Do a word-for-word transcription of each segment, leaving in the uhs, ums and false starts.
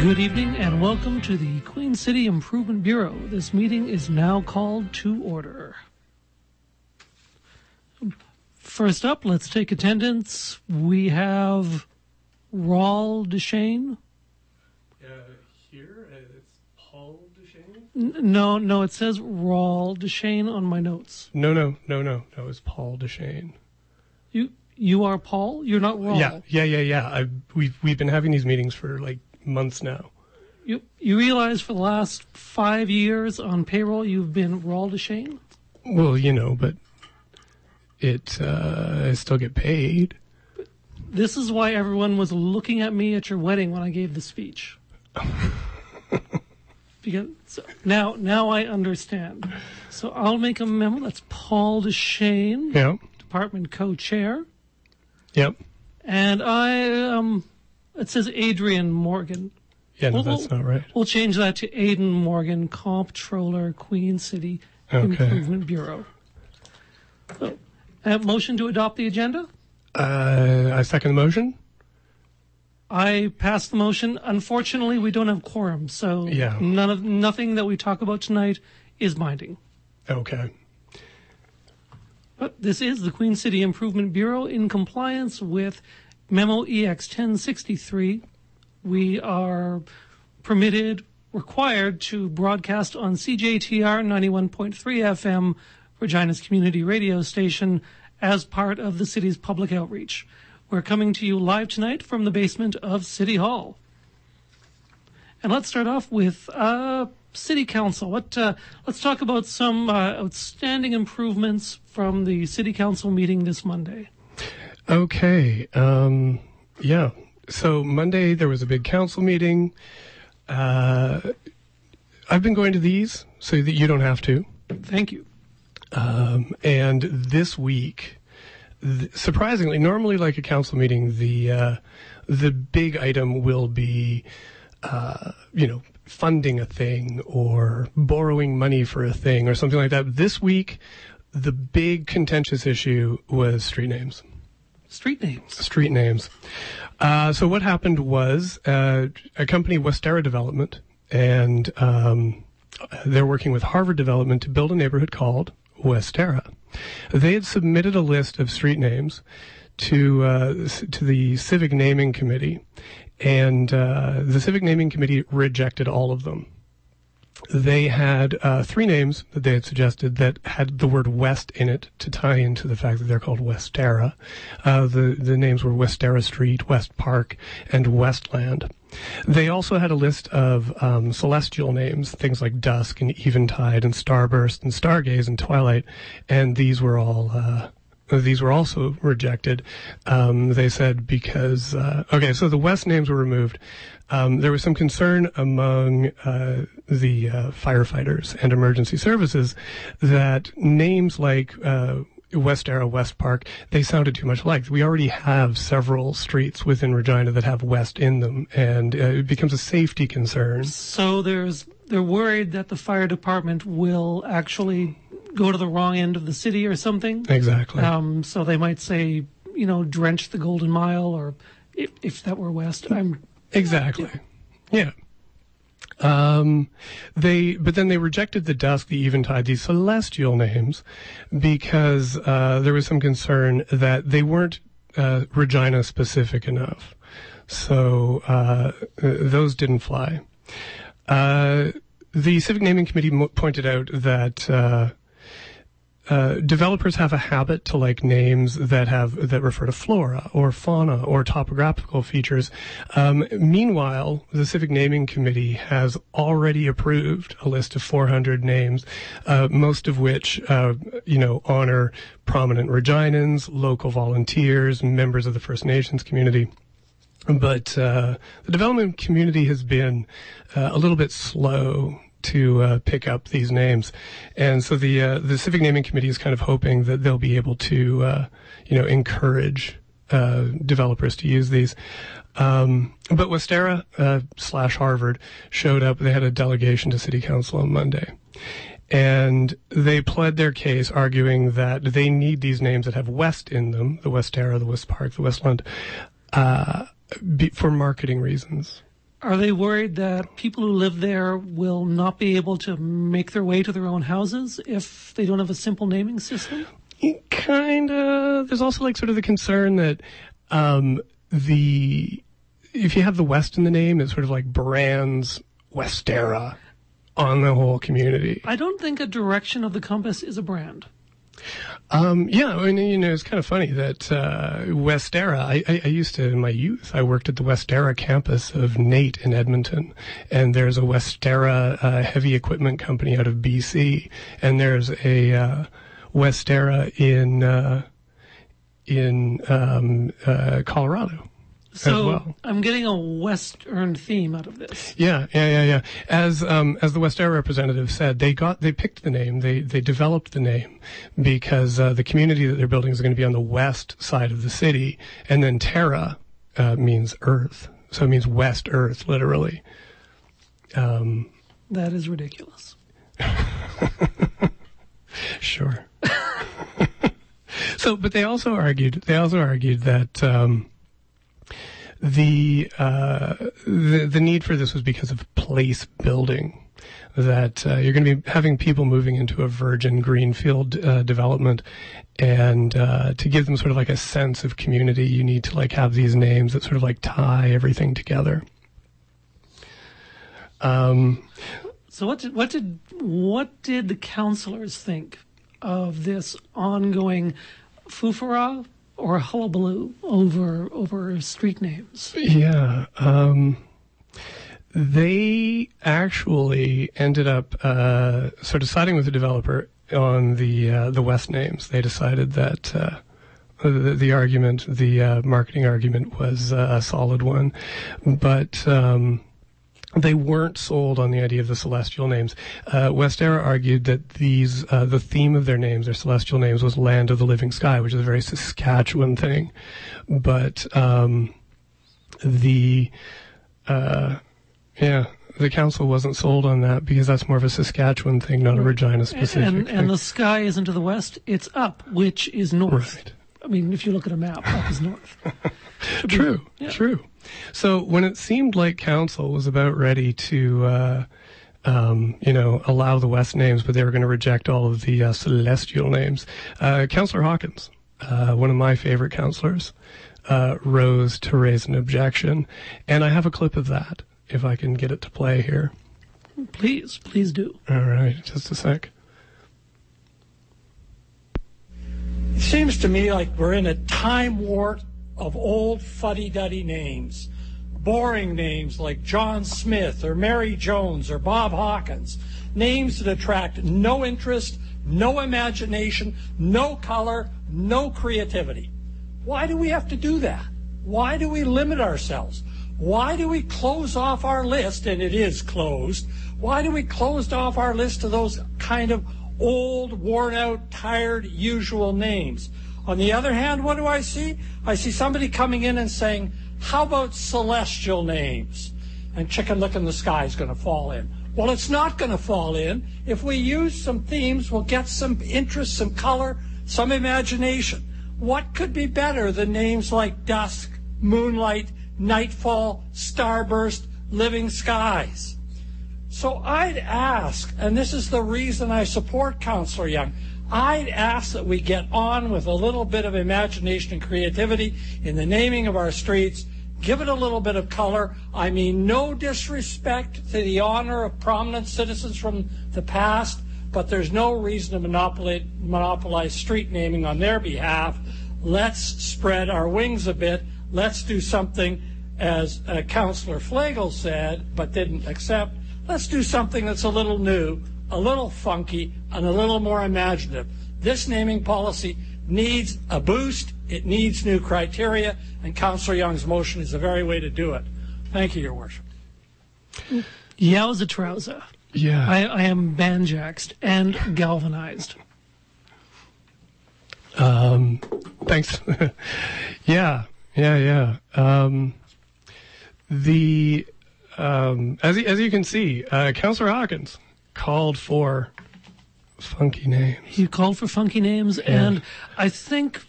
Good evening and welcome to the Queen City Improvement Bureau. This meeting is now called to order. First up, let's take attendance. We have Paul Deschaine. Uh, here, it's Paul Deschaine? N- no, no, it says Paul Deschaine on my notes. No, no, no, no, no, it's Paul Deschaine. You you are Paul? You're not Paul? Yeah, yeah, yeah, yeah. I, we've, we've been having these meetings for like months now. You you realize for the last five years on payroll you've been Paul Deschaine? Well, you know, but it uh, I still get paid. This is why everyone was looking at me at your wedding when I gave the speech. because so, now now I understand. So I'll make a memo. That's Paul Deschaine, yep. Department co-chair. Yep. And I um. It says Aidan Morgan. Yeah, no, we'll, that's not right. We'll change that to Aidan Morgan, Comptroller, Queen City Improvement okay. Bureau. So, uh, motion to adopt the agenda? Uh, I second the motion. I pass the motion. Unfortunately, we don't have quorum, so yeah. none of nothing that we talk about tonight is binding. Okay. But this is the Queen City Improvement Bureau in compliance with Memo E X ten sixty-three, we are permitted, required to broadcast on C J T R ninety-one point three F M, Regina's community radio station, as part of the city's public outreach. We're coming to you live tonight from the basement of City Hall. And let's start off with uh, City Council. What? Uh, let's talk about some uh, outstanding improvements from the City Council meeting this Monday. Okay, um, yeah. So Monday there was a big council meeting. Uh, I've been going to these so that you don't have to. Thank you. Um, and this week, th- surprisingly, normally like a council meeting, the uh, the big item will be, uh, you know, funding a thing or borrowing money for a thing or something like that. This week, the big contentious issue was street names. Street names. Street names. Uh, so what happened was uh, a company, Westerra Development, and um, they're working with Harvard Development to build a neighborhood called Westerra. They had submitted a list of street names to uh, to the Civic Naming Committee, and uh, the Civic Naming Committee rejected all of them. They had uh, three names that they had suggested that had the word West in it to tie into the fact that they're called Westerra. Uh, the, the names were Westerra Street, West Park, and Westland. They also had a list of um, celestial names, things like Dusk and Eventide and Starburst and Stargaze and Twilight, and these were all uh, these were also rejected. Um, they said because uh, okay, so the West names were removed. Um, there was some concern among uh, the uh, firefighters and emergency services that names like uh, Westerra, West Park, they sounded too much alike. We already have several streets within Regina that have West in them, and uh, it becomes a safety concern. So there's they're worried that the fire department will actually go to the wrong end of the city or something. Exactly. Um, so they might say, you know, drench the Golden Mile, or if, if that were West, I'm... Exactly. Yeah. Um, they, but then they rejected the Dusk, the Eventide, these celestial names because, uh, there was some concern that they weren't, uh, Regina specific enough. So, uh, those didn't fly. Uh, the Civic Naming Committee mo- pointed out that, uh, uh, developers have a habit to like names that have, that refer to flora or fauna or topographical features. Um, meanwhile, the Civic Naming Committee has already approved a list of four hundred names, uh, most of which, uh, you know, honor prominent Reginans, local volunteers, members of the First Nations community. But uh, the development community has been uh, a little bit slow to uh, pick up these names, and so the uh, the Civic Naming Committee is kind of hoping that they'll be able to, uh, you know, encourage uh, developers to use these. Um, but Westerra uh, slash Harvard showed up. They had a delegation to City Council on Monday, and they pled their case, arguing that they need these names that have West in them: the Westerra, the West Park, the Westland. Uh, Be, for marketing reasons. Are they worried that people who live there will not be able to make their way to their own houses if they don't have a simple naming system? Kind of. There's also like sort of the concern that um, the if you have the West in the name, it sort of like brands Westerra on the whole community. I don't think a direction of the compass is a brand. Um, yeah, I mean, you know, it's kind of funny that, uh, Westerra, I, I, I used to, in my youth, I worked at the Westerra campus of NAIT in Edmonton, and there's a Westerra, uh, heavy equipment company out of B C, and there's a, uh, Westerra in, uh, in, um, uh, Colorado. So well. I'm getting a Western theme out of this. Yeah, yeah, yeah, yeah. As um, as the Westerra representative said, they got they picked the name, they they developed the name because uh, the community that they're building is going to be on the west side of the city, and then Terra uh, means earth, so it means West Earth, literally. Um, that is ridiculous. Sure. So, but they also argued. They also argued that. Um, The, uh, the the need for this was because of place building, that uh, you're going to be having people moving into a virgin greenfield uh, development, and uh, to give them sort of like a sense of community, you need to like have these names that sort of like tie everything together. Um, so what did, what did what did the councillors think of this ongoing foofara? Or hullabaloo over over street names. Yeah, um, they actually ended up uh, sort of siding with the developer on the uh, the West names. They decided that uh, the, the argument, the uh, marketing argument, was uh, a solid one, but. Um, They weren't sold on the idea of the celestial names. Uh, Westerra argued that these, uh, the theme of their names, their celestial names, was Land of the Living Sky, which is a very Saskatchewan thing. But, um, the, uh, yeah, the council wasn't sold on that because that's more of a Saskatchewan thing, not a Regina specific and, and, and thing. The sky isn't to the west, it's up, which is north. Right. I mean, if you look at a map, up is north. True, be, yeah. True. So when it seemed like council was about ready to, uh, um, you know, allow the West names, but they were going to reject all of the uh, celestial names, uh, Councillor Hawkins, uh, one of my favorite councillors, uh, rose to raise an objection. And I have a clip of that, if I can get it to play here. Please, please do. All right, just a sec. It seems to me like we're in a time warp of old fuddy-duddy names, boring names like John Smith or Mary Jones or Bob Hawkins, names that attract no interest, no imagination, no color, no creativity. Why do we have to do that? Why do we limit ourselves? Why do we close off our list, and it is closed, why do we close off our list to those kind of old, worn-out, tired, usual names? On the other hand, what do I see? I see somebody coming in and saying, how about celestial names? And chicken lick in the sky is going to fall in. Well, it's not going to fall in. If we use some themes, we'll get some interest, some color, some imagination. What could be better than names like dusk, moonlight, nightfall, starburst, living skies? So I'd ask, and this is the reason I support Councillor Young, I'd ask that we get on with a little bit of imagination and creativity in the naming of our streets. Give it a little bit of color. I mean, no disrespect to the honor of prominent citizens from the past, but there's no reason to monopolize, monopolize street naming on their behalf. Let's spread our wings a bit. Let's do something, as uh, Councillor Flagel said, but didn't accept. Let's do something that's a little new, a little funky, and a little more imaginative. This naming policy needs a boost. It needs new criteria, and Councillor Young's motion is the very way to do it. Thank you, Your Worship. Yowza trouser. Yeah. I, I am banjaxed and galvanized. Um, thanks. yeah, yeah, yeah. Um, the um, as as you can see, uh, Councillor Hawkins called for funky names. He called for funky names, yeah. And I think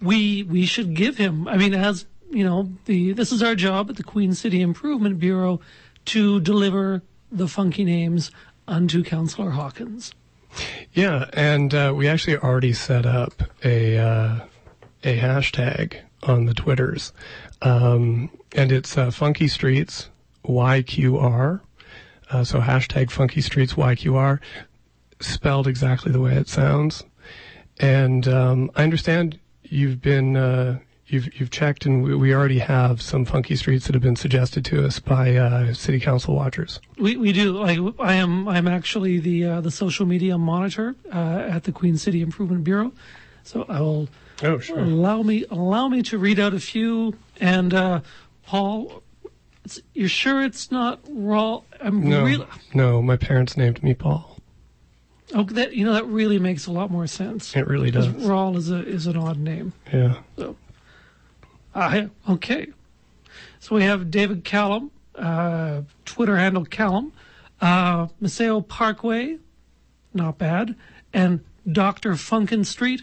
we we should give him. I mean, as you know, the this is our job at the Queen City Improvement Bureau to deliver the funky names unto Councillor Hawkins. Yeah, and uh, we actually already set up a uh, a hashtag on the Twitters, um, and it's uh, Funky Streets Y Q R. Uh, so hashtag Funky Streets Y Q R, spelled exactly the way it sounds. And um, I understand you've been uh, you've you've checked, and we, we already have some funky streets that have been suggested to us by uh, city council watchers. We we do. I, I am I'm actually the uh, the social media monitor uh, at the Queen City Improvement Bureau, so I will oh, sure. allow me allow me to read out a few. And uh, Paul. It's, you're sure it's not raw? I'm no, real- no. My parents named me Paul. Oh, that you know that really makes a lot more sense. It really does. Raw is a is an odd name. Yeah. So, I okay. So we have David Callum, uh, Twitter handle Callum, uh, Maceo Parkway, not bad, and Doctor Funkin Street.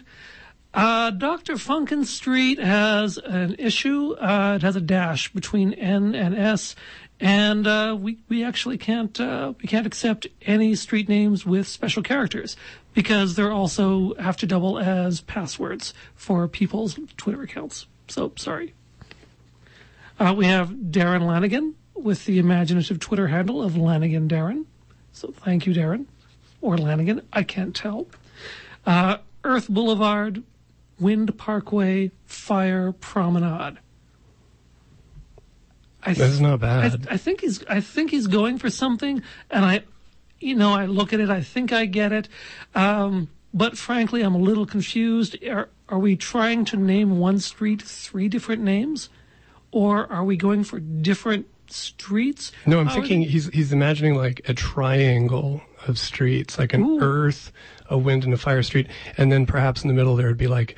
Uh, Doctor Funkin Street has an issue. Uh, it has a dash between N and S, and uh, we we actually can't uh, we can't accept any street names with special characters because they're also have to double as passwords for people's Twitter accounts. So sorry. Uh, we have Darren Lanigan with the imaginative Twitter handle of Lanigan Darren. So thank you, Darren, or Lanigan. I can't tell. Uh, Earth Boulevard. Wind Parkway, Fire Promenade. I th- That's not bad. I, th- I think he's. I think he's going for something, and I, you know, I look at it. I think I get it, um, but frankly, I'm a little confused. Are Are we trying to name one street three different names, or are we going for different streets? No, I'm How thinking they- he's he's imagining like a triangle of streets, like an Ooh. Earth, a wind, and a fire street, and then perhaps in the middle there would be like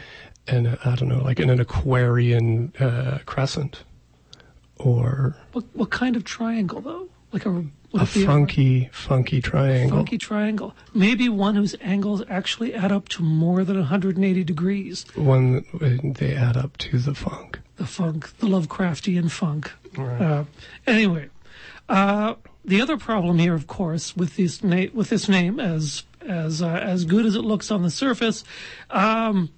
an I don't know, like an, an Aquarian uh, crescent, or what, what kind of triangle though? Like a a funky, funky triangle. Funky triangle. Maybe one whose angles actually add up to more than one hundred eighty degrees. One that they add up to the funk. The funk, the Lovecraftian funk. Right. Uh, anyway, uh, the other problem here, of course, with this na- with this name as. As uh, as good as it looks on the surface, um,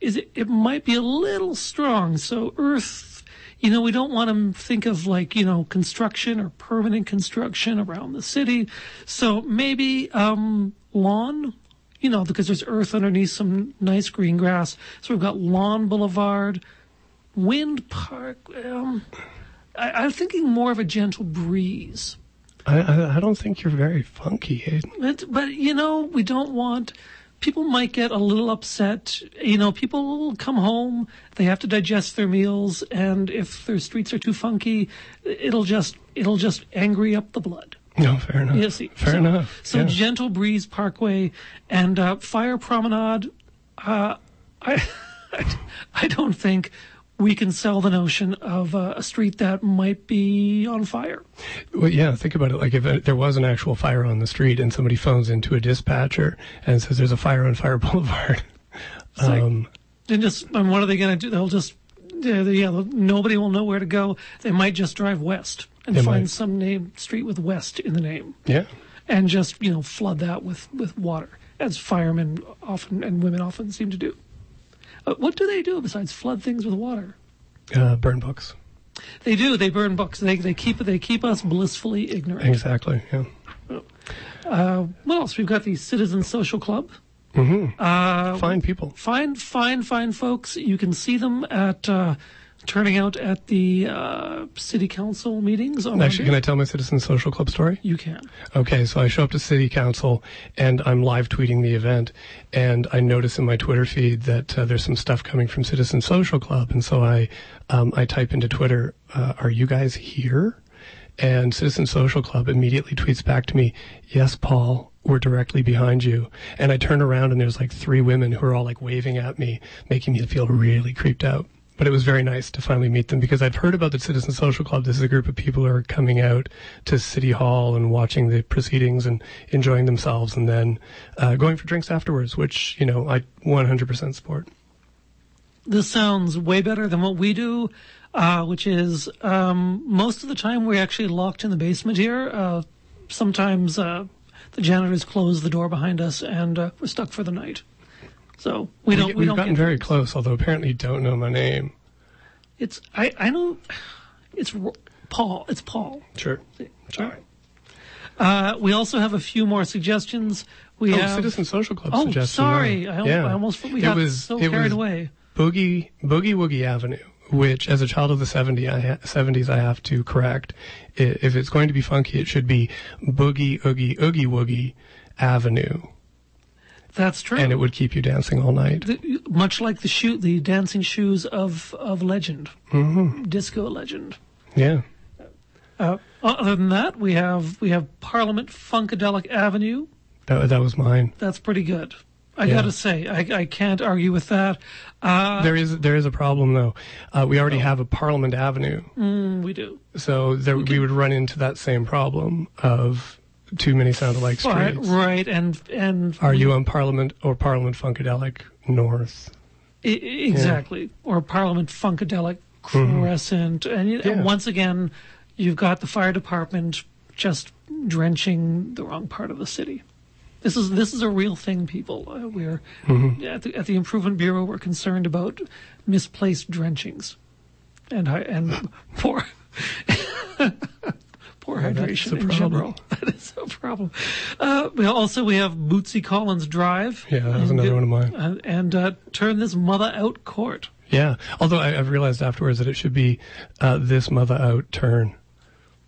is it, it might be a little strong. So Earth, you know, we don't want to think of like you know construction or permanent construction around the city. So maybe um, lawn, you know, because there's Earth underneath some nice green grass. So we've got Lawn Boulevard, Wind Park. Um, I, I'm thinking more of a gentle breeze. I, I don't think you're very funky, Aidan. But, but, you know, we don't want... People might get a little upset. You know, people come home, they have to digest their meals, and if their streets are too funky, it'll just it'll just angry up the blood. No, fair enough. You see? Fair so, enough. So yeah. Gentle Breeze Parkway and uh, Fire Promenade, uh, I, I don't think... we can sell the notion of uh, a street that might be on fire. Well, yeah, think about it. Like if there was an actual fire on the street and somebody phones into a dispatcher and says there's a fire on Fire Boulevard. Um, like, and just, and what are they going to do? They'll just, yeah, they, yeah, nobody will know where to go. They might just drive west and find might. some name street with west in the name. Yeah. And just, you know, flood that with, with water, as firemen often and women often seem to do. What do they do besides flood things with water? Uh, burn books. They do. They burn books. They they keep they keep us blissfully ignorant. Exactly. Yeah. Uh, what else? We've got the Citizen Social Club. Mm-hmm. Uh, fine people. Fine, fine, fine folks. You can see them at uh, turning out at the uh, city council meetings. On Actually, Monday. Can I tell my Citizen Social Club story? You can. Okay, so I show up to city council, and I'm live tweeting the event, and I notice in my Twitter feed that uh, there's some stuff coming from Citizen Social Club, and so I, um, I type into Twitter, uh, are you guys here? And Citizen Social Club immediately tweets back to me, yes, Paul, we're directly behind you. And I turn around and there's like three women who are all like waving at me, making me feel really creeped out. But it was very nice to finally meet them because I've heard about the Citizen Social Club. This is a group of people who are coming out to City Hall and watching the proceedings and enjoying themselves and then uh, going for drinks afterwards, which, you know, I one hundred percent support. This sounds way better than what we do. Uh, which is, um, most of the time we're actually locked in the basement here. Uh, sometimes, uh, the janitors close the door behind us and, uh, we're stuck for the night. So we don't, we, we we've don't gotten get very things. Close, although apparently you don't know my name. It's, I, I know, it's Paul, it's Paul. Sure. Sure. Right. Uh, we also have a few more suggestions. We oh, have. Citizen Social Club oh, suggestions. sorry. Right. I, yeah. I almost, we got it was, so it carried was away. Boogie, Boogie Woogie Avenue. Which, as a child of the seventies, I, ha- seventies, I have to correct. If it's going to be funky, it should be Boogie Oogie Oogie Woogie Avenue. That's true. And it would keep you dancing all night. The, much like the shoe, the dancing shoes of, of legend. Mm-hmm. Disco legend. Yeah. Uh, other than that, we have we have Parliament Funkadelic Avenue. That, that was mine. That's pretty good. I yeah. gotta say, I, I can't argue with that. Uh, there is there is a problem though. Uh, we already oh. have a Parliament Avenue. Mm, we do. So there, we, we would run into that same problem of too many sound-alike streets. Right, right, and and are you on Parliament or Parliament Funkadelic North? I, exactly, yeah. Or Parliament Funkadelic Crescent, mm-hmm. and, yeah. and once again, you've got the fire department just drenching the wrong part of the city. This is this is a real thing, people. Uh, we're mm-hmm. at the at the Improvement Bureau. We're concerned about misplaced drenchings, and and poor poor well, hydration in general. That is a problem. Uh, we also we have Bootsy Collins Drive. Yeah, that was another good, one of mine. Uh, and uh, turn this mother out court. Yeah, although I, I've realized afterwards that it should be uh, this mother out turn.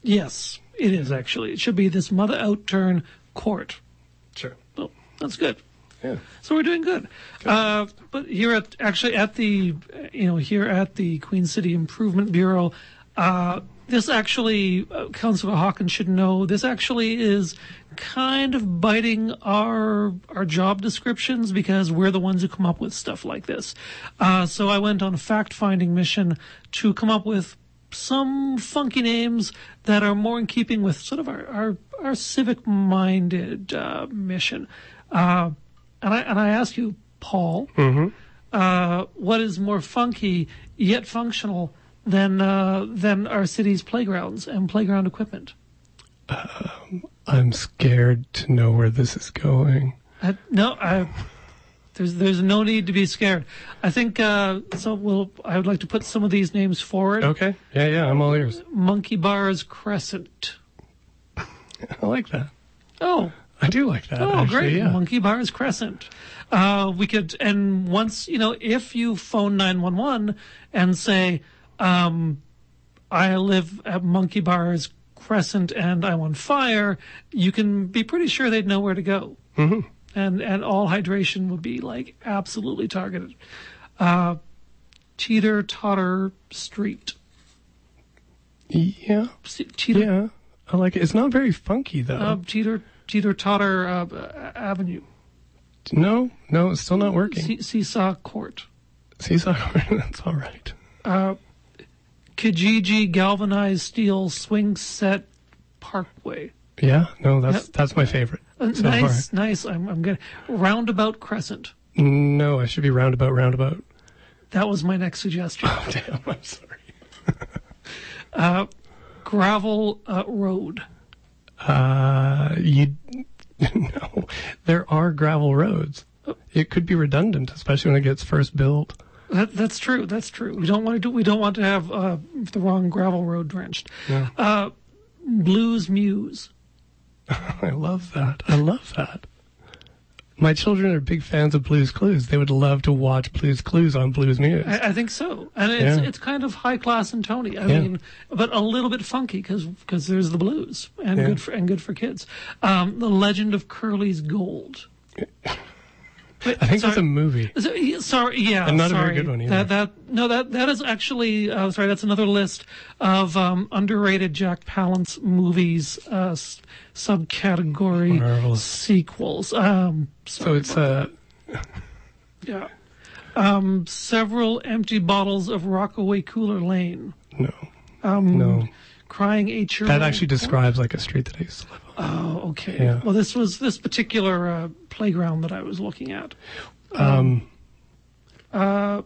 Yes, it is actually. It should be this mother out turn court. Sure. Well, that's good. Yeah. So we're doing good. good. Uh, but here at actually at the you know here at the Queen City Improvement Bureau, uh, this actually uh, Councillor Hawkins should know. This actually is kind of biting our our job descriptions because we're the ones who come up with stuff like this. Uh, so I went on a fact-finding mission to come up with some funky names that are more in keeping with sort of our our, our civic-minded uh, mission, uh, and I and I ask you, Paul, mm-hmm. uh, what is more funky yet functional than uh, than our city's playgrounds and playground equipment? Um, I'm scared to know where this is going. I, no, I. There's there's no need to be scared. I think uh, so. We'll I would like to put some of these names forward. Okay. Yeah, yeah. I'm all ears. Monkey Bars Crescent. I like that. Oh, I do like that. Oh, actually, great. Yeah. Monkey Bars Crescent. Uh, we could and once you know if you phone nine one one and say, um, I live at Monkey Bars Crescent and I'm on fire, you can be pretty sure they'd know where to go. Mm-hmm. And and all hydration would be like absolutely targeted. Uh, Teeter Totter Street. Yeah. Teeter. Yeah, I like it. It's not very funky though. Uh, teeter Teeter Totter uh, Avenue. No, no, it's still not working. C- Seesaw Court. Seesaw Court. That's all right. Uh, Kijiji Galvanized Steel Swing Set Parkway. Yeah, no, that's yep. that's my favorite. Uh, so nice, far. nice. I'm, I'm good. Roundabout Crescent. No, I should be Roundabout Roundabout. That was my next suggestion. Oh, damn, I'm sorry. uh, gravel uh, Road. Uh, you no, there are gravel roads. Oh. It could be redundant, especially when it gets first built. That, that's true. That's true. We don't want to do. We don't want to have uh, the wrong gravel road drenched. No. Uh, Blues Muse. I love that. I love that. My children are big fans of Blues Clues. They would love to watch Blues Clues on Blues News. I, I think so. And it's yeah. it's kind of high class and Tony. I yeah. mean, but a little bit funky because because there's the blues and yeah. good for and good for kids. Um, the Legend of Curly's Gold. But, I think sorry, that's a movie. So, sorry, yeah, and not sorry. a very good one either. That, that, no, that that is actually uh, sorry. That's another list of um, underrated Jack Palance movies uh, s- subcategory Marvelous. sequels. Um, so it's uh... a yeah. Um, several empty bottles of Rockaway Cooler Lane. No. Um, no. Crying H. That actually describes like a street that I used to live on. Oh, okay. Yeah. Well, this was this particular uh, playground that I was looking at. Um, um, uh,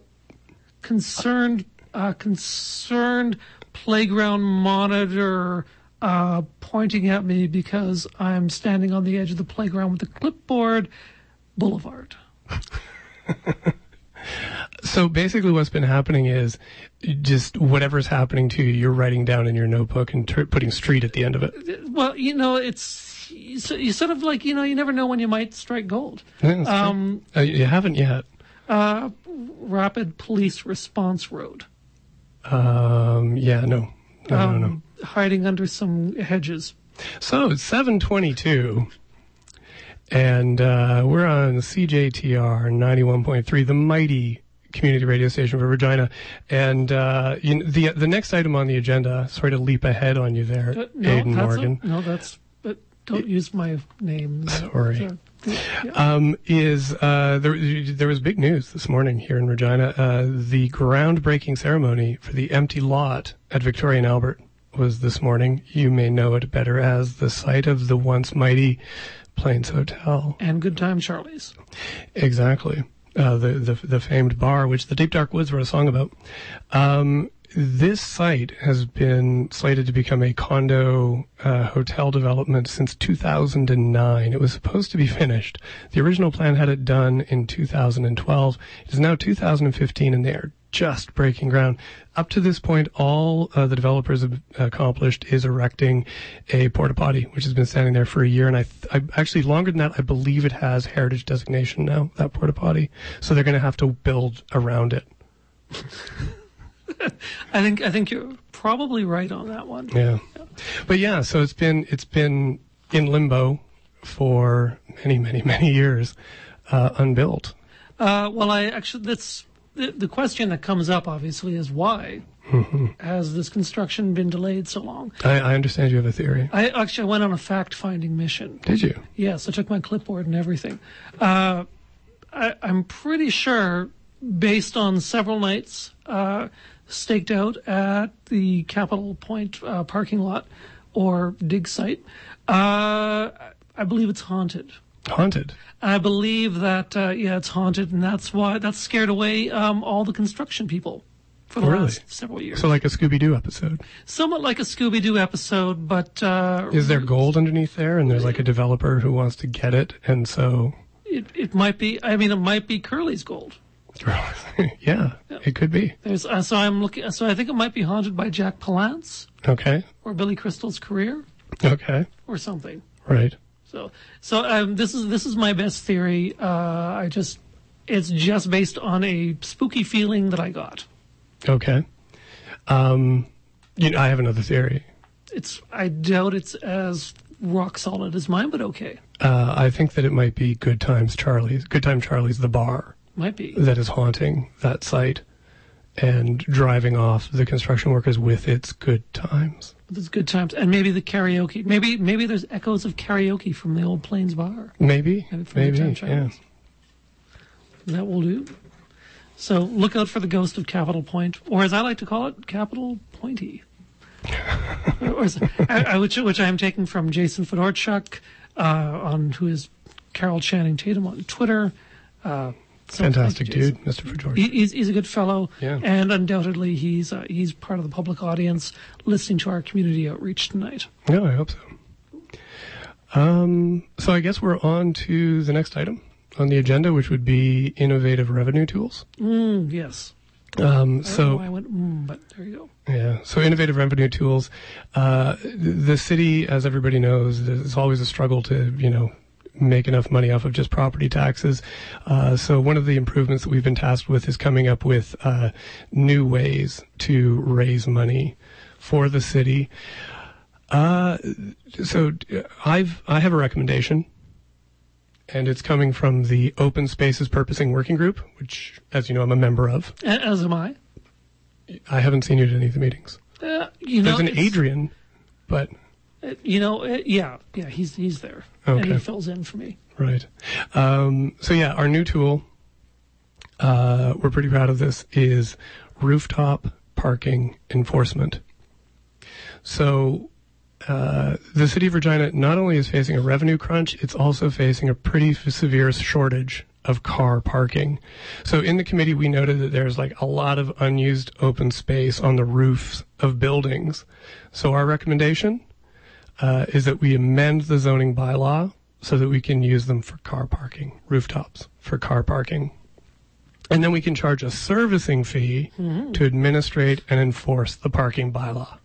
concerned, uh, concerned playground monitor uh, pointing at me because I'm standing on the edge of the playground with a clipboard. Boulevard. So basically what's been happening is just whatever's happening to you, you're writing down in your notebook and ter- putting street at the end of it. Well, you know, it's you sort of like, you know, you never know when you might strike gold. Um, uh, you haven't yet. Uh, rapid Police Response Road. Um, yeah, no. No, um, no, no. Hiding under some hedges. So it's seven twenty-two. And uh, we're on C J T R ninety-one point three, the mighty community radio station for Regina. And uh, you know, the the next item on the agenda, sorry to leap ahead on you there, uh, no, Aidan Morgan. A, no, that's, but don't it, use my name. Sorry. Yeah. Um, is uh, there, there was big news this morning here in Regina. Uh, the groundbreaking ceremony for the empty lot at Victoria and Albert was this morning. You may know it better as the site of the once mighty Plains Hotel and Good Time Charlie's. Exactly, uh, the, the the famed bar, which the Deep Dark Woods wrote a song about. Um, this site has been slated to become a condo uh, hotel development since two thousand nine. It was supposed to be finished. The original plan had it done in two thousand twelve. It is now two thousand fifteen, and they are just breaking ground. Up to this point, all uh, the developers have accomplished is erecting a porta potty, which has been standing there for a year. And I, th- I actually longer than that, I believe it has heritage designation now, that porta potty. So they're going to have to build around it. I think I think you're probably right on that one. Yeah. yeah, but yeah, so it's been it's been in limbo for many many many years, uh, unbuilt. Uh, well, I actually that's. The, the question that comes up, obviously, is why mm-hmm. has this construction been delayed so long? I, I understand you have a theory. I actually I went on a fact-finding mission. Did you? Yes, I took my clipboard and everything. Uh, I, I'm pretty sure, based on several nights uh, staked out at the Capitol Point uh, parking lot or dig site, uh, I believe it's haunted. Haunted. I believe that uh, yeah, it's haunted, and that's why that's scared away um, all the construction people for the oh, last really? several years. So, like a Scooby Doo episode. Somewhat like a Scooby Doo episode, but uh, is there gold underneath there? And there's like a developer who wants to get it, and so it it might be. I mean, it might be Curly's gold. yeah, yeah, it could be. There's uh, so I'm looking. So I think it might be haunted by Jack Palance. Okay. Or Billy Crystal's career. Okay. Or something. Right. So, so um, this is this is my best theory. Uh, I just, it's just based on a spooky feeling that I got. Okay, um, you know, I have another theory. It's I doubt it's as rock solid as mine, but okay. Uh, I think that it might be Good Times Charlie's. Good Time Charlie's, the bar, might be that is haunting that site and driving off the construction workers with its good times. It's good times, and maybe the karaoke. Maybe maybe there's echoes of karaoke from the old Plains Bar. Maybe, maybe, yeah. That will do. So look out for the ghost of Capitol Point, or as I like to call it, Capitol Pointy, or, or, which which I am taking from Jason Fedorchuk, uh, on who is Carol Channing Tatum on Twitter. Uh, So Fantastic dude, Mister Fedorchuk. He, he's, he's a good fellow, yeah. and undoubtedly he's uh, he's part of the public audience listening to our community outreach tonight. Yeah, I hope so. Um, so I guess we're on to the next item on the agenda, which would be innovative revenue tools. Mm, yes. Um, so I, I went, mm, but there you go. Yeah. So innovative revenue tools. Uh, the city, as everybody knows, is always a struggle to, you know, make enough money off of just property taxes. Uh, so one of the improvements that we've been tasked with is coming up with uh, new ways to raise money for the city. Uh, so I've I have a recommendation. And it's coming from the Open Spaces Purposing Working Group, which, as you know, I'm a member of. As am I. I haven't seen you at any of the meetings. Uh, you know, There's an Adrian, but... You know, yeah, yeah, he's he's there. Okay. And he fills in for me. Right. Um, so, yeah, our new tool, uh, we're pretty proud of this, is rooftop parking enforcement. So... Uh, the city of Regina not only is facing a revenue crunch, it's also facing a pretty severe shortage of car parking. So in the committee, we noted that there's like a lot of unused open space on the roofs of buildings. So our recommendation uh, is that we amend the zoning bylaw so that we can use them for car parking, rooftops for car parking. And then we can charge a servicing fee mm-hmm. to administrate and enforce the parking bylaw.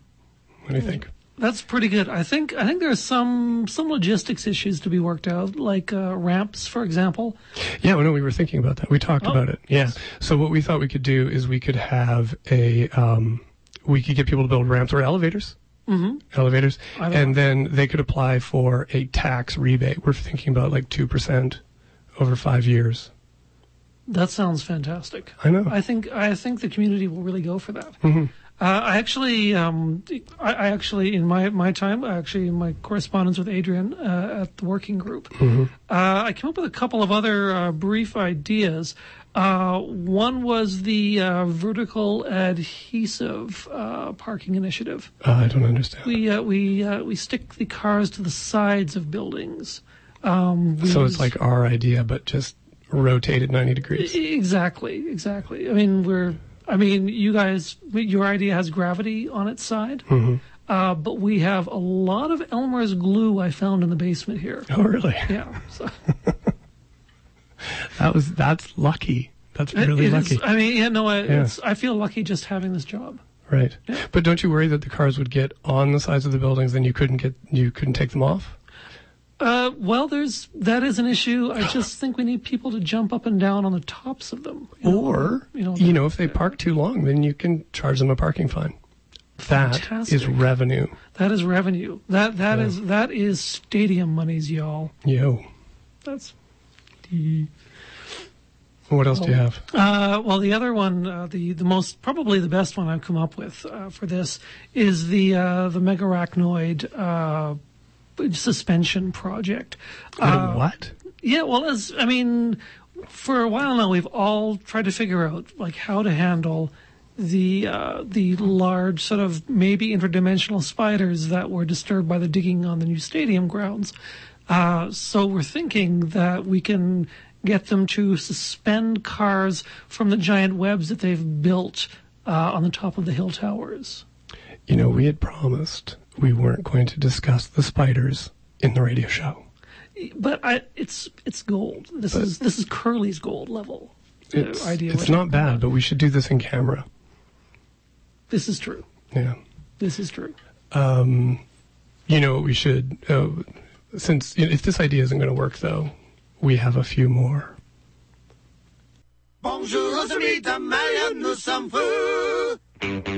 What do you think? That's pretty good. I think I think there are some some logistics issues to be worked out, like uh, ramps, for example. Yeah, well, no, we were thinking about that. We talked oh, about it. Yeah. Yes. So what we thought we could do is we could have a um, we could get people to build ramps or elevators, mm-hmm. elevators, and know. Then they could apply for a tax rebate. We're thinking about like two percent over five years. That sounds fantastic. I know. I think I think the community will really go for that. Mm-hmm. Uh, I actually, um, I, I actually, in my, my time, actually, in my correspondence with Adrian uh, at the working group, mm-hmm. uh, I came up with a couple of other uh, brief ideas. Uh, one was the uh, vertical adhesive uh, parking initiative. Uh, I don't understand. We uh, we uh, we stick the cars to the sides of buildings. Um, so it's like our idea, but just rotated ninety degrees. Exactly, exactly. I mean, we're. I mean, you guys, your idea has gravity on its side, mm-hmm. uh, but we have a lot of Elmer's glue I found in the basement here. Oh, really? Yeah. So. that was that's lucky. That's really it, it lucky. Is, I mean, yeah, no, I, yeah. It's, I feel lucky just having this job. Right. Yeah. But don't you worry that the cars would get on the sides of the buildings, and you couldn't get you couldn't take them off? Uh, well, there's that is an issue. I just think we need people to jump up and down on the tops of them. You or, know, you, know, you know, if they park too long, then you can charge them a parking fine. Fantastic. That is revenue. That is revenue. That that yeah. is that is stadium monies, y'all. Yo. That's. The... What else well, do you have? Uh, well, the other one, uh, the the most probably the best one I've come up with uh, for this is the uh, the megarachnoid. Uh, suspension project. Uh, what? Yeah, well, as I mean, for a while now, we've all tried to figure out like how to handle the uh, the large sort of maybe interdimensional spiders that were disturbed by the digging on the new stadium grounds. Uh, so we're thinking that we can get them to suspend cars from the giant webs that they've built uh, on the top of the hill towers. You know, we had promised... we weren't going to discuss the spiders in the radio show. But I, it's it's gold. This but is this is Curly's gold level it's, idea. It's not bad, but we should do this in camera. This is true. Yeah. This is true. Um, you know what we should... Uh, since you know, if this idea isn't going to work, though, we have a few more. Bonjour, nous sommes fous. Thank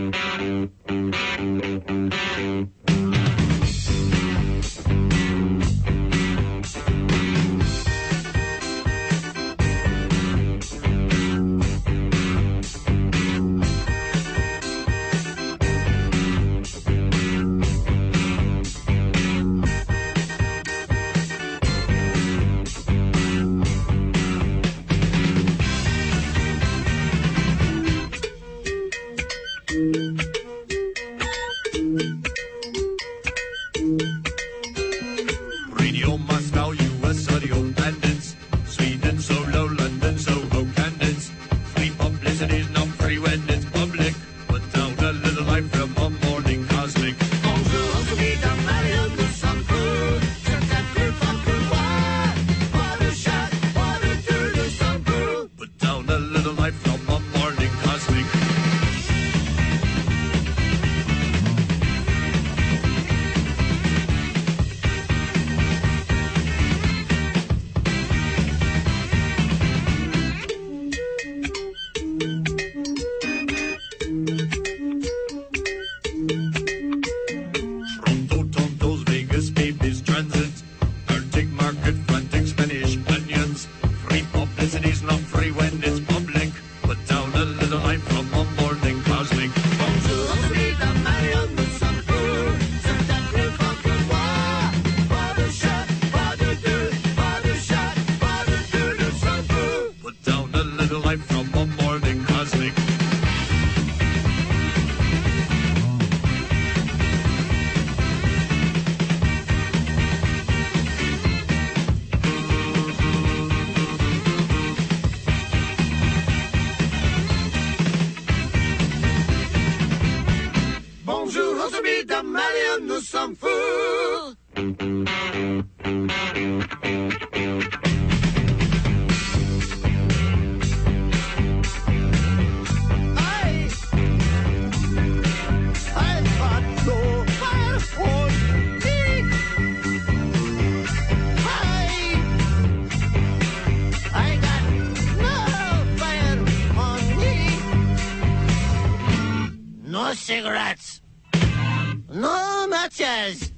you. to be the man in the some fool. I, I've got no fire for me. I, I got no fire for me. No cigarettes. No matches.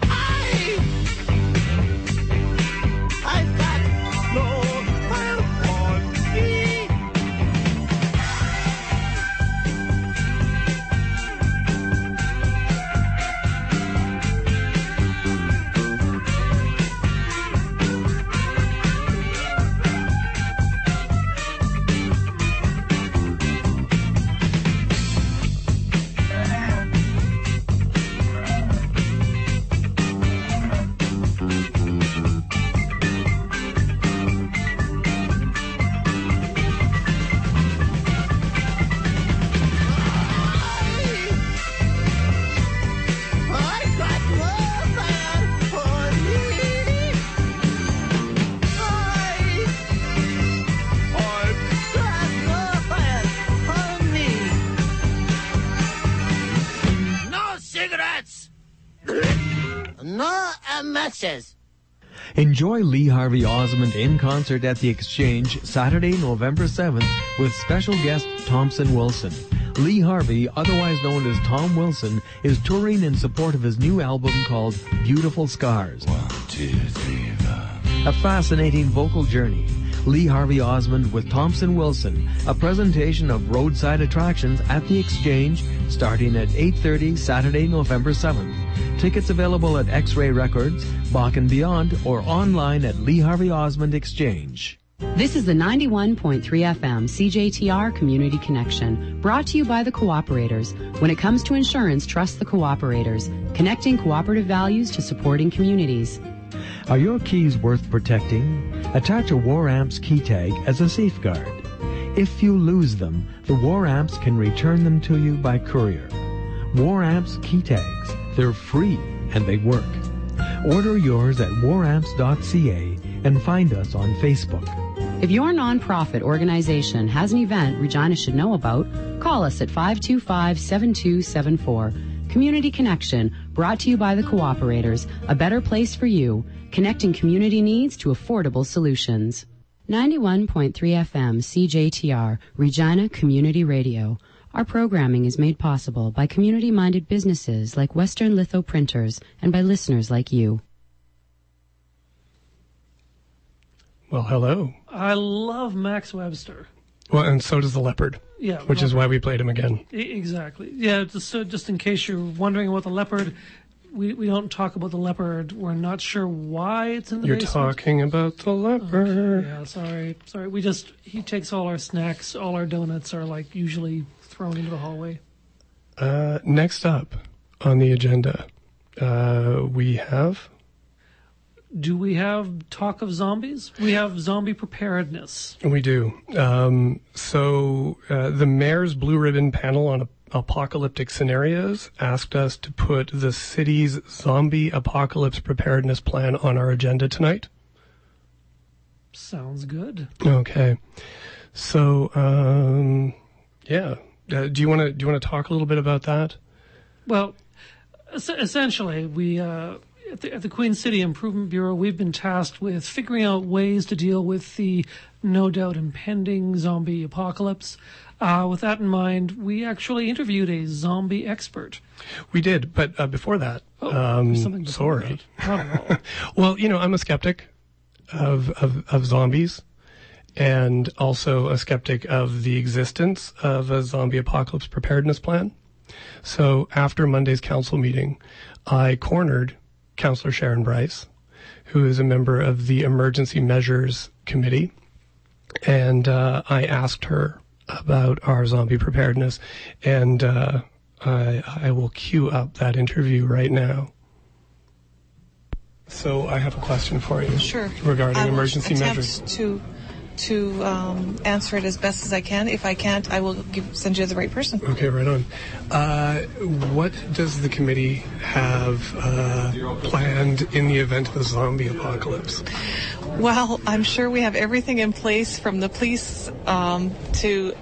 I've got no fire for me. Enjoy Lee Harvey Osmond in concert at the Exchange Saturday, November seventh with special guest Thompson Wilson. Lee Harvey, otherwise known as Tom Wilson, is touring in support of his new album called Beautiful Scars. One, two, three, five. A fascinating vocal journey. Lee Harvey Osmond with Thompson Wilson, a presentation of Roadside Attractions at the Exchange starting at eight thirty Saturday, November seventh. Tickets available at X-Ray Records, Bach and Beyond, or online at Lee Harvey Osmond Exchange. This is the ninety-one point three F M C J T R Community Connection, brought to you by the Cooperators. When it comes to insurance, trust the Cooperators, connecting cooperative values to supporting communities. Are your keys worth protecting? Attach a War Amps key tag as a safeguard. If you lose them, the War Amps can return them to you by courier. War Amps key tags. They're free and they work. Order yours at war amps dot c a and find us on Facebook. If your nonprofit organization has an event Regina should know about, call us at five two five, seven two seven four. Community Connection, brought to you by the Cooperators, a better place for you, connecting community needs to affordable solutions. ninety-one point three F M C J T R, Regina Community Radio. Our programming is made possible by community-minded businesses like Western Litho Printers and by listeners like you. Well, hello. I love Max Webster. Well, and so does the Leopard. Yeah, which well, is why we played him again. Exactly. Yeah, just, uh, just in case you're wondering about the Leopard, we, we don't talk about the Leopard. We're not sure why it's in the You're basement. Talking about the Leopard. Okay, yeah, sorry. Sorry. We just, he takes all our snacks, all our donuts are like usually thrown into the hallway. Uh, next up on the agenda, uh, we have... Do we have talk of zombies? We have zombie preparedness. We do. Um, so uh, the mayor's blue ribbon panel on apocalyptic scenarios asked us to put the city's zombie apocalypse preparedness plan on our agenda tonight. Sounds good. Okay. So, um, yeah. Uh, do you want to do you want to talk a little bit about that? Well, es- essentially, we uh, at, the, at the Queen City Improvement Bureau, we've been tasked with figuring out ways to deal with the no doubt impending zombie apocalypse. Uh, with that in mind, we actually interviewed a zombie expert. We did, but uh, before that, oh, um, something before sorry. That. Well, you know, I'm a skeptic of of, of zombies. And also a skeptic of the existence of a zombie apocalypse preparedness plan. So after Monday's council meeting, I cornered Councillor Sharon Bryce, who is a member of the Emergency Measures Committee, and uh, I asked her about our zombie preparedness, and uh, I, I will queue up that interview right now. So I have a question for you. Sure. Regarding emergency measures. To to um, answer it as best as I can. If I can't, I will give, send you the right person. Okay, right on. Uh, what does the committee have uh, planned in the event of a zombie apocalypse? Well, I'm sure we have everything in place, from the police um, to...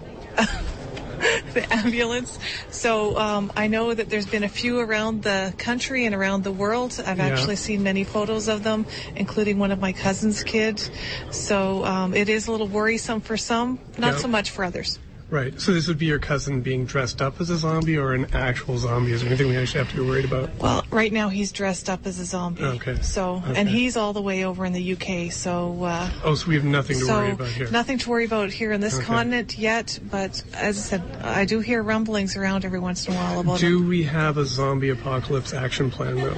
the ambulance. So um, I know that there's been a few around the country and around the world. I've yeah. actually seen many photos of them, including one of my cousin's kids. So um, it is a little worrisome for some, not yeah. so much for others. Right. So this would be your cousin being dressed up as a zombie, or an actual zombie? Is there anything we actually have to be worried about? Well, right now he's dressed up as a zombie. Okay. So, okay. And he's all the way over in the U K, so... Uh, oh, so we have nothing to so worry about here. Nothing to worry about here in this okay. continent yet, but as I said, I do hear rumblings around every once in a while about Do him. We have a zombie apocalypse action plan, though?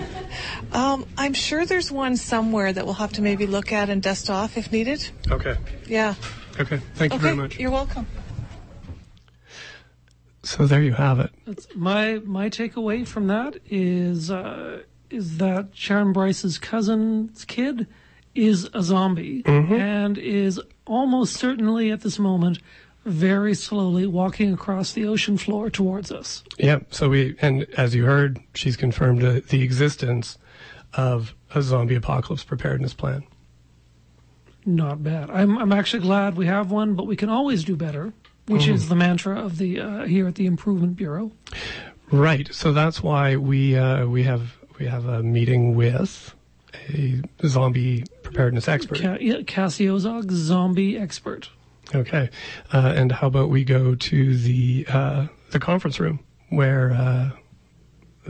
Um, I'm sure there's one somewhere that we'll have to maybe look at and dust off if needed. Okay. Yeah. Okay. Thank you okay. very much. You're welcome. So there you have it. That's my my takeaway from that is uh, is that Sharon Bryce's cousin's kid is a zombie mm-hmm. and is almost certainly at this moment very slowly walking across the ocean floor towards us. Yeah. So we and as you heard, she's confirmed uh, the existence of a zombie apocalypse preparedness plan. Not bad. I'm I'm actually glad we have one, but we can always do better. Which mm. is the mantra of the uh, here at the Improvement Bureau, right? So that's why we uh, we have we have a meeting with a zombie preparedness expert, Ca- yeah, Cassie Ozog, zombie expert. Okay, uh, and how about we go to the uh, the conference room where uh,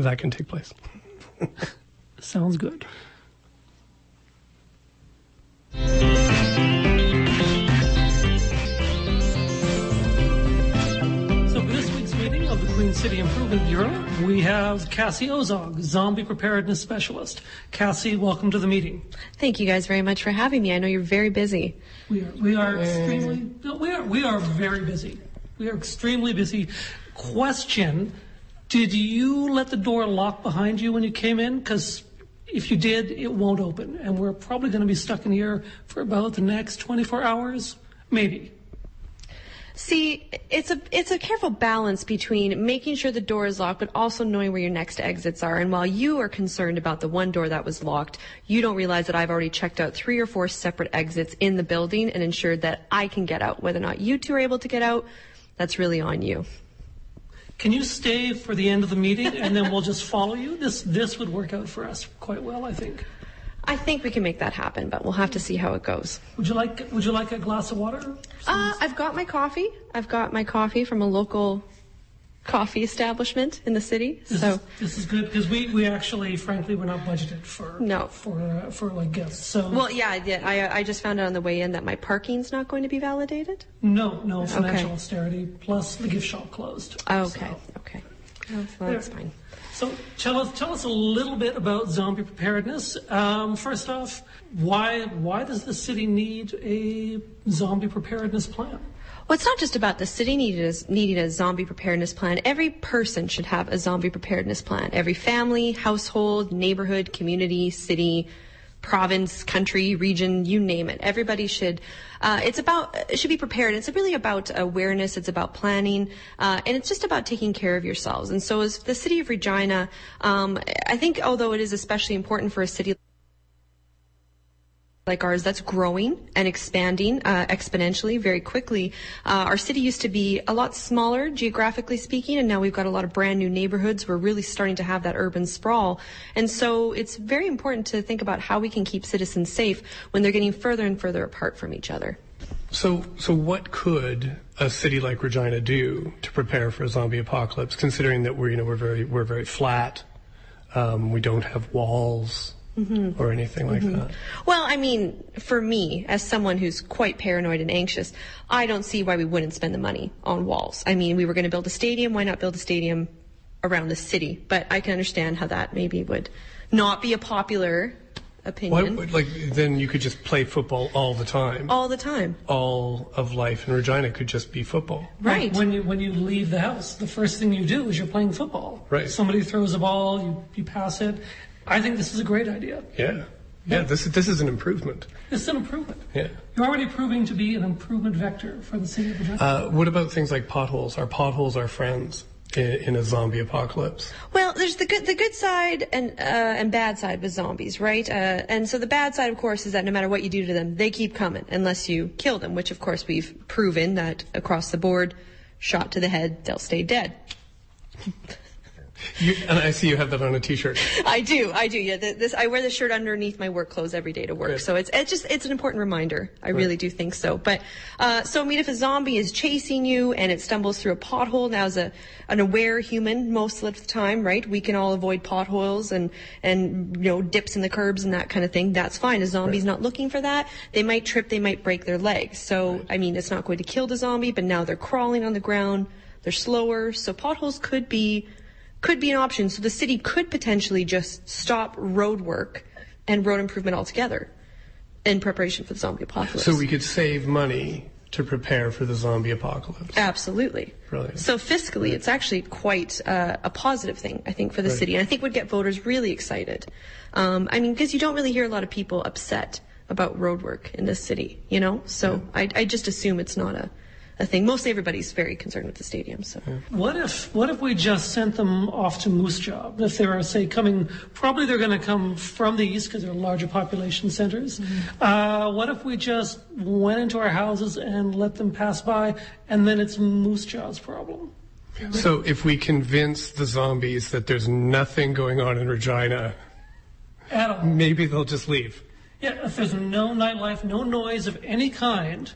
that can take place? Sounds good. Queen City Improvement Bureau, we have Cassie Ozog, Zombie Preparedness Specialist. Cassie, welcome to the meeting. Thank you guys very much for having me. I know you're very busy. We are, we are extremely, no, we are, we are very busy. We are extremely busy. Question, did you let the door lock behind you when you came in? Because if you did, it won't open. And we're probably going to be stuck in here for about the next twenty-four hours, maybe. See, it's a it's a careful balance between making sure the door is locked, but also knowing where your next exits are. And while you are concerned about the one door that was locked, you don't realize that I've already checked out three or four separate exits in the building and ensured that I can get out. Whether or not you two are able to get out, that's really on you. Can you stay for the end of the meeting and then we'll just follow you? This this would work out for us quite well, I think. I think we can make that happen, but we'll have to see how it goes. Would you like Would you like a glass of water? Uh, I've got my coffee. I've got my coffee from a local coffee establishment in the city. This so is, this is good because we, we actually, frankly, we're not budgeted for no. for uh, for like guests. So well, yeah, yeah. I I just found out on the way in that my parking's not going to be validated. No, no financial okay. austerity. Plus, the gift shop closed. Okay, so. okay. Oh, well, that's fine. So tell us, tell us a little bit about zombie preparedness. Um, first off, why why does the city need a zombie preparedness plan? Well, it's not just about the city needing a zombie preparedness plan. Every person should have a zombie preparedness plan. Every family, household, neighborhood, community, city, province, country, region, you name it. Everybody should, uh, it's about, it should be prepared. It's really about awareness. It's about planning. Uh, and it's just about taking care of yourselves. And so as the city of Regina, um, I think although it is especially important for a city like ours that's growing and expanding uh, exponentially very quickly. Uh, our city used to be a lot smaller geographically speaking, and now we've got a lot of brand new neighborhoods. We're really starting to have that urban sprawl. And so it's very important to think about how we can keep citizens safe when they're getting further and further apart from each other. So, so what could a city like Regina do to prepare for a zombie apocalypse, considering that we're, you know, we're very, we're very flat, um, we don't have walls, Mm-hmm. or anything like mm-hmm. that? Well, I mean, for me, as someone who's quite paranoid and anxious, I don't see why we wouldn't spend the money on walls. I mean, we were going to build a stadium. Why not build a stadium around the city? But I can understand how that maybe would not be a popular opinion. Why, like, then you could just play football all the time. All the time. All of life in Regina could just be football. Right. When you when you leave the house, the first thing you do is you're playing football. Right. Somebody throws a ball, you, you pass it. I think this is a great idea. Yeah. Yeah, this, this is an improvement. This is an improvement. Yeah. You're already proving to be an improvement vector for the city of Virginia. Uh, what about things like potholes? Are potholes our friends in, in a zombie apocalypse? Well, there's the good, the good side and, uh, and bad side with zombies, right? Uh, and so the bad side, of course, is that no matter what you do to them, they keep coming unless you kill them, which, of course, we've proven that across the board, shot to the head, they'll stay dead. You, and I see you have that on a T-shirt. I do, I do. Yeah, this I wear this shirt underneath my work clothes every day to work. Right. So it's it's just it's an important reminder. I right. really do think so. But uh, so I mean, if a zombie is chasing you and it stumbles through a pothole, now as a an aware human, most of the time, right, we can all avoid potholes and and you know dips in the curbs and that kind of thing. That's fine. A zombie's right. not looking for that. They might trip. They might break their legs. So right. I mean, it's not going to kill the zombie, but now they're crawling on the ground. They're slower. So potholes could be. could be an option. So the city could potentially just stop road work and road improvement altogether in preparation for the zombie apocalypse. So we could save money to prepare for the zombie apocalypse. Absolutely. Brilliant. So fiscally, it's actually quite uh, a positive thing, I think, for the right. city. And I think would get voters really excited. Um, I mean, because you don't really hear a lot of people upset about road work in this city, you know? So yeah. I, I just assume it's not a... a thing. Mostly everybody's very concerned with the stadium. So, yeah. what if what if we just sent them off to Moose Jaw? If they were, say, coming, probably they're going to come from the east because they're larger population centers. Mm-hmm. Uh, what if we just went into our houses and let them pass by, and then it's Moose Jaw's problem? So, if we convince the zombies that there's nothing going on in Regina, at all, maybe they'll just leave. Yeah, if there's no nightlife, no noise of any kind.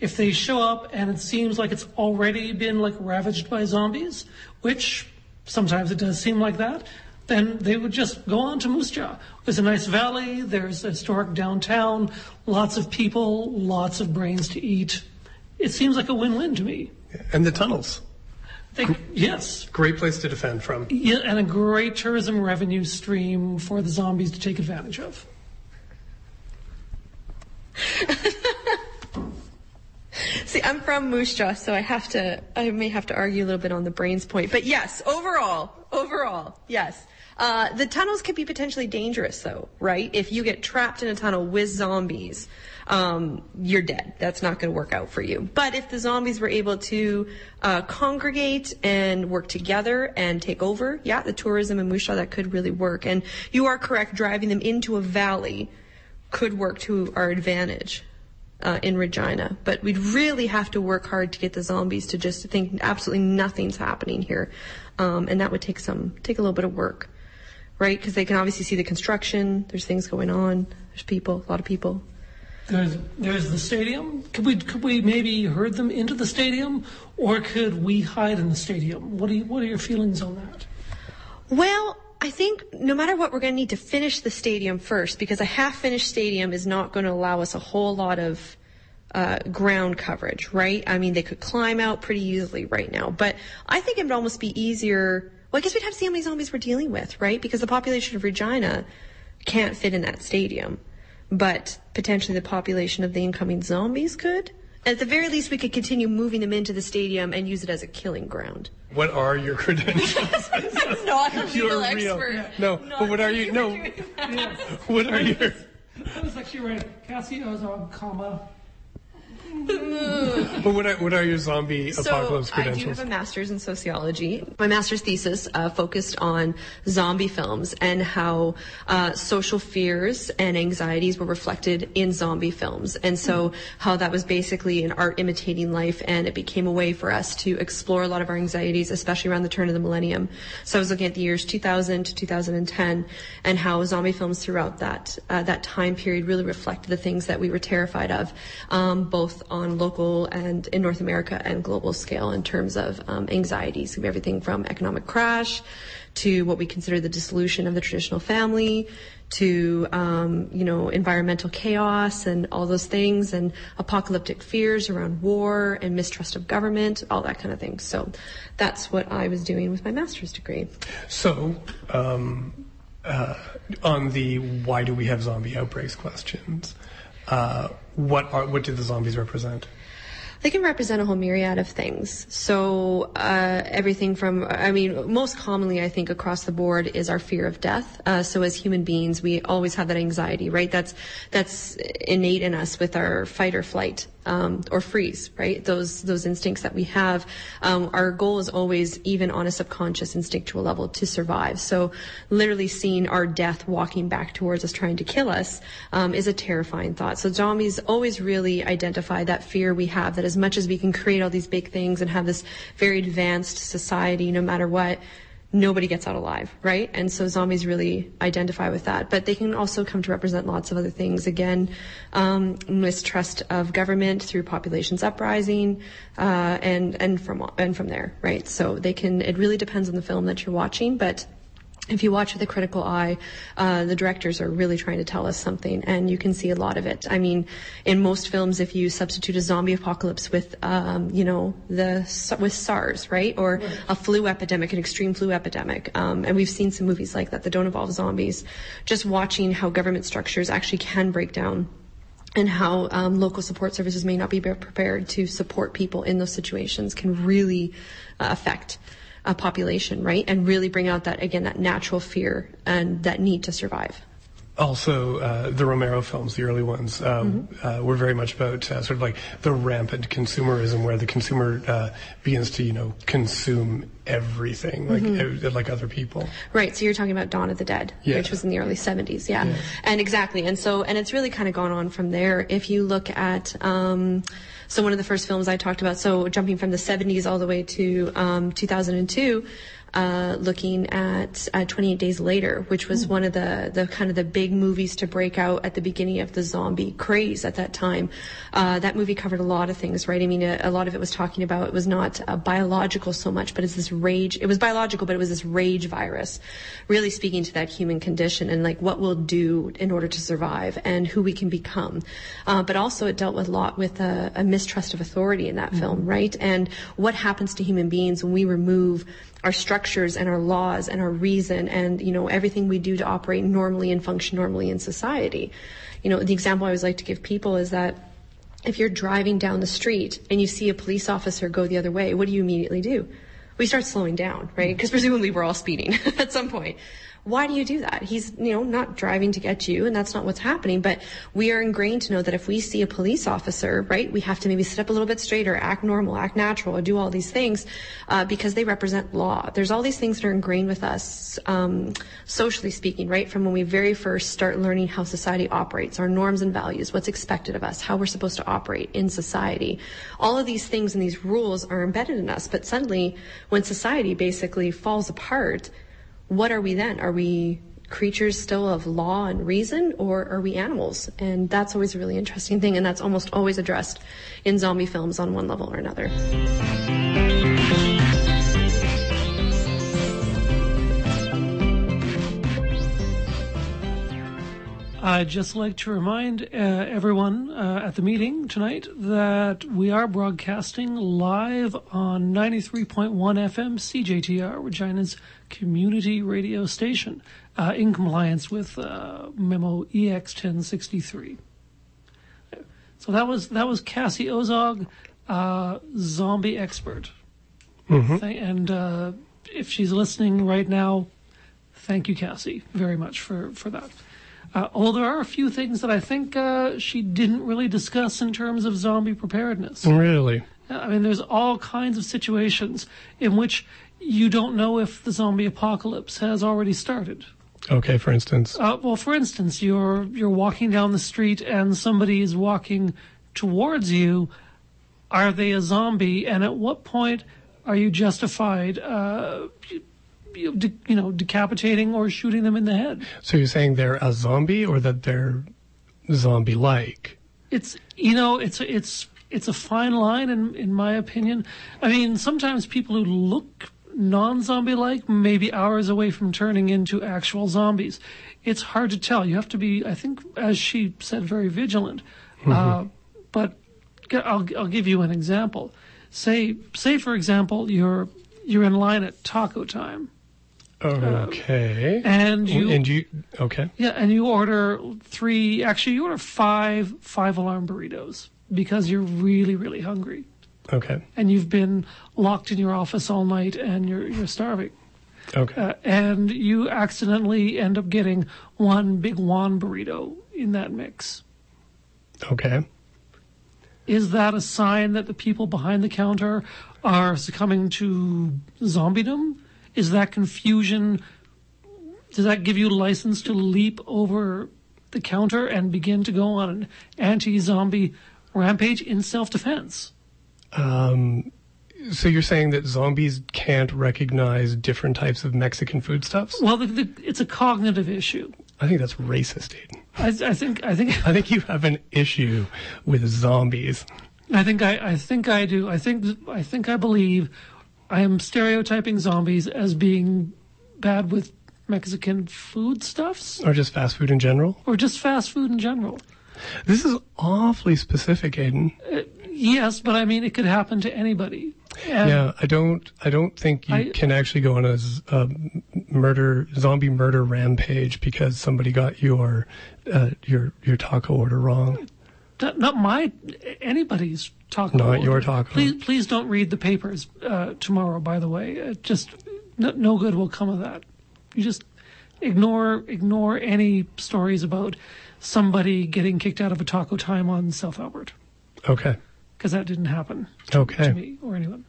If they show up and it seems like it's already been like ravaged by zombies, which sometimes it does seem like that, then they would just go on to Moose Jaw. There's a nice valley, there's a historic downtown, lots of people, lots of brains to eat. It seems like a win-win to me. And the tunnels. They, yes. Great place to defend from. Yeah, and a great tourism revenue stream for the zombies to take advantage of. See, I'm from Moose Jaw, so I have to, I may have to argue a little bit on the brains point. But yes, overall, overall, yes. Uh, the tunnels could be potentially dangerous, though, right? If you get trapped in a tunnel with zombies, um, you're dead. That's not going to work out for you. But if the zombies were able to uh, congregate and work together and take over, yeah, the tourism in Moose Jaw, that could really work. And you are correct, driving them into a valley could work to our advantage. Uh, in Regina, but we'd really have to work hard to get the zombies to just think absolutely nothing's happening here, um, and that would take some take a little bit of work, right? Because they can obviously see the construction. There's things going on. There's people, a lot of people. There's there's the stadium. Could we could we maybe herd them into the stadium, or could we hide in the stadium? What do you, what are your feelings on that? Well. I think no matter what, we're going to need to finish the stadium first because a half-finished stadium is not going to allow us a whole lot of uh, ground coverage, right? I mean, they could climb out pretty easily right now. But I think it would almost be easier. Well, I guess we'd have to see how many zombies we're dealing with, right? Because the population of Regina can't fit in that stadium. But potentially the population of the incoming zombies could. At the very least, we could continue moving them into the stadium and use it as a killing ground. What are your credentials? I'm not a legal expert. Real. No, not but what are you? No, yeah. What are your? I was actually right. Cassie Ozog, comma. But what are, what are your zombie so apocalypse credentials? So I do have a master's in sociology. My master's thesis uh, focused on zombie films and how uh, social fears and anxieties were reflected in zombie films. And so how that was basically an art imitating life, and it became a way for us to explore a lot of our anxieties, especially around the turn of the millennium. So I was looking at the years two thousand to two thousand ten and how zombie films throughout that uh, that time period really reflected the things that we were terrified of, um, both on local and in North America and global scale in terms of um, anxieties, everything from economic crash to what we consider the dissolution of the traditional family to, um, you know, environmental chaos and all those things and apocalyptic fears around war and mistrust of government, all that kind of thing. So that's what I was doing with my master's degree. So um, uh, on the why do we have zombie outbreaks questions, Uh, what are what do the zombies represent? they can represent a whole myriad of things. So uh, everything from, I mean, most commonly, I think, across the board is our fear of death. Uh, so as human beings, we always have that anxiety, right? That's that's innate in us with our fight or flight. Um, or freeze, right? Those those instincts that we have. Um, our goal is always, even on a subconscious instinctual level, to survive. So literally seeing our death walking back towards us, trying to kill us, um, is a terrifying thought. So zombies always really identify that fear we have, that as much as we can create all these big things and have this very advanced society, no matter what, nobody gets out alive, right? And so zombies really identify with that. But they can also come to represent lots of other things. Again, um, mistrust of government through populations uprising, uh, and, and from, and from there, right? So they can, it really depends on the film that you're watching, but if you watch with a critical eye, uh, the directors are really trying to tell us something, and you can see a lot of it. I mean, in most films, if you substitute a zombie apocalypse with, um, you know, the, with SARS, right? Or right. a flu epidemic, an extreme flu epidemic. Um, and we've seen some movies like that that don't involve zombies. Just watching how government structures actually can break down, and how um, local support services may not be prepared to support people in those situations, can really uh, affect a population, right? And really bring out that, again, that natural fear and that need to survive. Also, uh, the Romero films, the early ones, um, mm-hmm. uh, were very much about uh, sort of like the rampant consumerism, where the consumer uh, begins to, you know, consume everything, like mm-hmm. uh, like other people. Right. So you're talking about Dawn of the Dead, yeah. which was in the early seventies. Yeah. yeah. And exactly. And so, and it's really kind of gone on from there. If you look at, um, so one of the first films I talked about, so jumping from the seventies all the way to um, two thousand two. Uh, looking at uh, twenty-eight days later, which was mm. one of the, the kind of the big movies to break out at the beginning of the zombie craze at that time. Uh, that movie covered a lot of things, right? I mean, a, a lot of it was talking about, it was not uh, biological so much, but it's this rage. It was biological, but it was this rage virus, really speaking to that human condition and like what we'll do in order to survive and who we can become. Uh, but also it dealt with a lot with a, a mistrust of authority in that mm. film, right? And what happens to human beings when we remove our structures and our laws and our reason and, you know, everything we do to operate normally and function normally in society. You know, the example I always like to give people is that if you're driving down the street and you see a police officer go the other way, what do you immediately do? We start slowing down, right? Because presumably we're all speeding at some point. Why do you do that? He's, you know, not driving to get you, and that's not what's happening. But we are ingrained to know that if we see a police officer, right, we have to maybe sit up a little bit straighter, act normal, act natural, or do all these things uh, because they represent law. There's all these things that are ingrained with us, um, socially speaking, right, from when we very first start learning how society operates, our norms and values, what's expected of us, how we're supposed to operate in society. All of these things and these rules are embedded in us. But suddenly, when society basically falls apart, what are we then? Are we creatures still of law and reason, or are we animals? And that's always a really interesting thing, and that's almost always addressed in zombie films on one level or another. I'd just like to remind uh, everyone uh, at the meeting tonight that we are broadcasting live on ninety-three point one F M C J T R, Regina's community radio station, uh, in compliance with uh, Memo E X ten sixty-three. So that was that was Cassie Ozog, uh, zombie expert. Mm-hmm. And uh, if she's listening right now, thank you, Cassie, very much for, for that. Uh, although there are a few things that I think uh, she didn't really discuss in terms of zombie preparedness. Really? I mean, there's all kinds of situations in which you don't know if the zombie apocalypse has already started. Okay, for instance? Uh, well, for instance, you're you're walking down the street and somebody is walking towards you. Are they a zombie? And at what point are you justified... Uh, You know, de- you know, decapitating or shooting them in the head. So you're saying they're a zombie, or that they're zombie-like? It's, you know, it's it's it's a fine line, in in my opinion. I mean, sometimes people who look non-zombie-like may be hours away from turning into actual zombies. It's hard to tell. You have to be, I think, as she said, very vigilant. Mm-hmm. Uh, but I'll I'll give you an example. Say say for example, you're you're in line at taco time. Okay. Uh, and you and you okay. Yeah, and you order three. Actually, you order five five-alarm burritos. because you're really, really hungry. Okay. And you've been locked in your office all night and you're you're starving. Okay. Uh, and you accidentally end up getting one big Juan burrito in that mix. Okay. Is that a sign that the people behind the counter are succumbing to zombiedom? Is that confusion? Does that give you license to leap over the counter and begin to go on an anti-zombie rampage in self-defense? Um, so you're saying that zombies can't recognize different types of Mexican foodstuffs? Well, the, the, it's a cognitive issue. I think that's racist, Aidan. I, I think I think I think you have an issue with zombies. I think I, I think I do. I think I think I believe I am stereotyping zombies as being bad with Mexican foodstuffs, or just fast food in general, or just fast food in general. This is awfully specific, Aidan. Uh, yes, but I mean, it could happen to anybody. And yeah, I don't, I don't think you I, can actually go on a, a murder, zombie murder rampage because somebody got your, uh, your, your taco order wrong. Not, not my, anybody's taco. Not order. Your taco. Please, please don't read the papers uh, tomorrow. By the way, it just no, no good will come of that. You just ignore ignore any stories about somebody getting kicked out of a taco time on South Albert. Okay. Because that didn't happen to, okay. to me or anyone.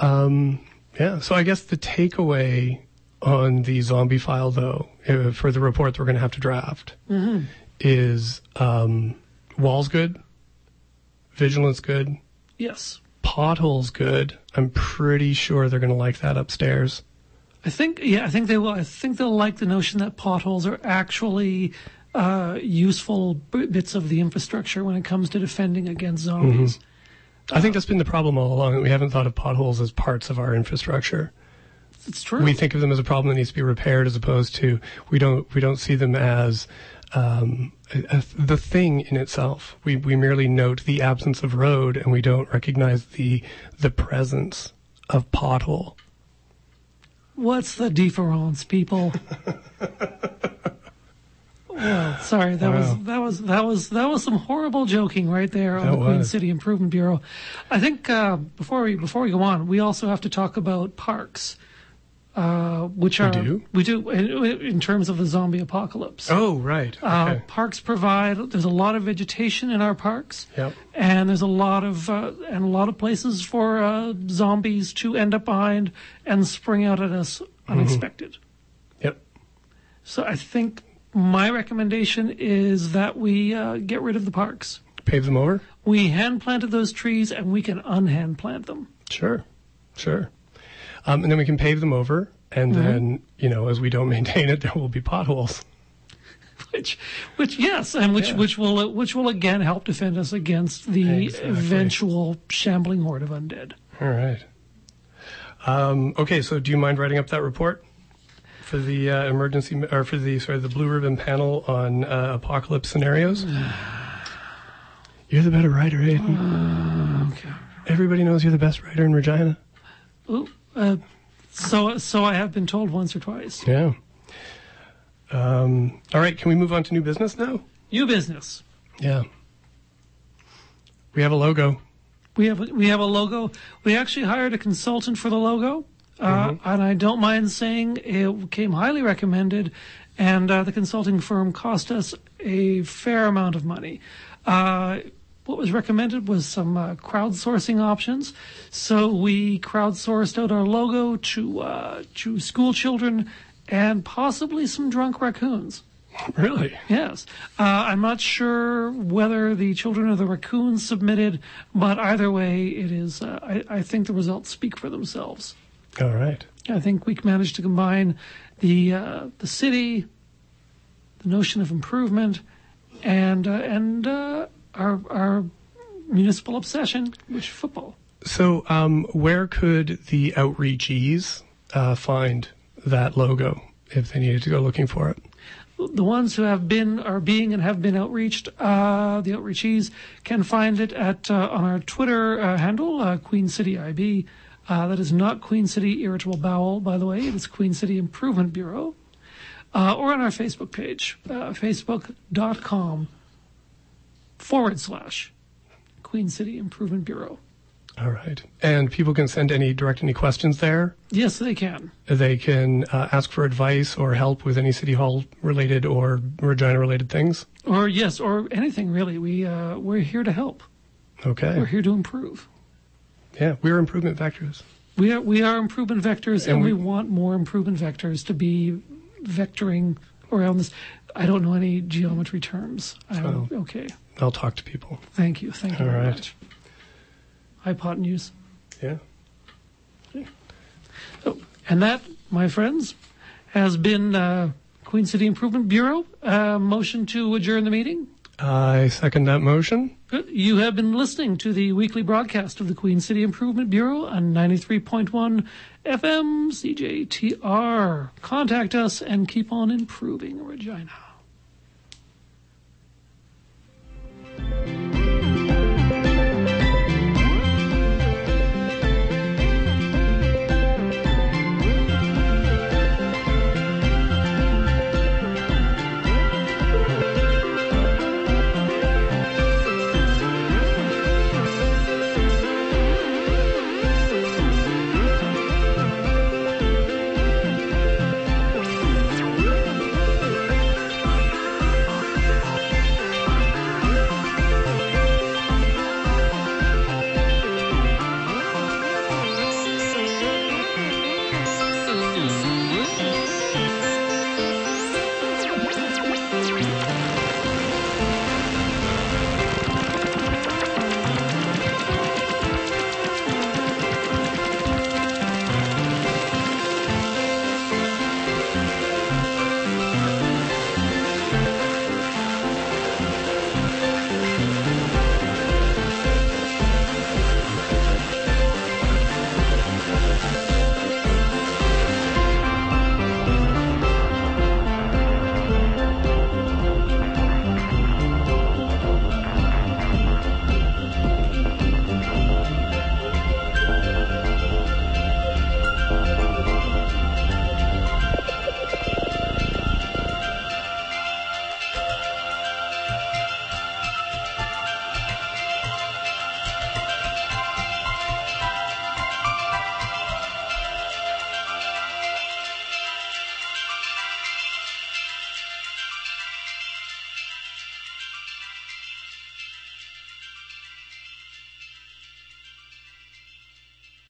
Um, yeah, so I guess the takeaway on the zombie file, though, for the report that we're going to have to draft, mm-hmm. is um, walls good, vigilance good. Yes. Potholes good. I'm pretty sure they're going to like that upstairs. I think, yeah, I think they will. I think they'll like the notion that potholes are actually uh, useful b- bits of the infrastructure when it comes to defending against zombies. Mm-hmm. I uh, think that's been the problem all along. We haven't thought of potholes as parts of our infrastructure. It's true. We think of them as a problem that needs to be repaired, as opposed to we don't we don't see them as um, a, a, the thing in itself. We we merely note the absence of road, and we don't recognize the the presence of pothole. What's the difference, people? Well, sorry, that wow. was that was that was that was some horrible joking right there on that the was. Queen City Improvement Bureau. I think uh, before we before we go on, we also have to talk about parks, uh, which are we do, we do in, in terms of the zombie apocalypse. Oh, right. Okay. Uh, parks provide. There's a lot of vegetation in our parks, yep. and there's a lot of uh, and a lot of places for uh, zombies to end up behind and spring out at us unexpected. Mm-hmm. Yep. So I think. My recommendation is that we uh, get rid of the parks. Pave them over? We hand-planted those trees, and we can un-hand-plant them. Sure, sure. Um, and then we can pave them over, and mm-hmm. then, you know, as we don't maintain it, there will be potholes. Which, which yes, and which, yeah. which will which will again help defend us against the exactly. eventual shambling horde of undead. All right. Um, okay, so do you mind writing up that report? For the uh, emergency, or for the sorry, the blue ribbon panel on uh, apocalypse scenarios. You're the better writer, Aidan. Uh, okay. Everybody knows you're the best writer in Regina. Ooh, uh, so so I have been told once or twice. Yeah. Um, all right, can we move on to new business now? New business. Yeah. We have a logo. We have we have a logo. We actually hired a consultant for the logo. Uh, mm-hmm. And I don't mind saying it came highly recommended, and uh, the consulting firm cost us a fair amount of money. Uh, what was recommended was some uh, crowdsourcing options. So we crowdsourced out our logo to uh, to school children and possibly some drunk raccoons. Really? Yes. Uh, I'm not sure whether the children or the raccoons submitted, but either way, it is. Uh, I, I think the results speak for themselves. All right. I think we managed to combine the uh, the city, the notion of improvement, and uh, and uh, our our municipal obsession, which is football. So, um, where could the outreachees uh, find that logo if they needed to go looking for it? The ones who have been, are being, and have been outreached, uh, the outreachees can find it at uh, on our Twitter uh, handle, uh, Queen City I B. Uh, that is not Queen City Irritable Bowel, by the way. It is Queen City Improvement Bureau. Uh, or on our Facebook page, uh, facebook dot com forward slash Queen City Improvement Bureau. All right. And people can send any, direct any questions there? Yes, they can. They can uh, ask for advice or help with any City Hall related or Regina related things? Or yes, or anything really. We, uh, we're here to help. Okay. We're here to improve. Yeah, we're improvement vectors. We are, we are improvement vectors, and, and we, we want more improvement vectors to be vectoring around this. I don't know any geometry terms. So I, okay. I'll talk to people. Thank you. Thank you All very right. much. Hypotenuse. Yeah. yeah. So, and that, my friends, has been uh, Queen City Improvement Bureau. Uh, motion to adjourn the meeting. I second that motion. Good. You have been listening to the weekly broadcast of the Queen City Improvement Bureau on ninety-three point one F M C J T R. Contact us and keep on improving, Regina.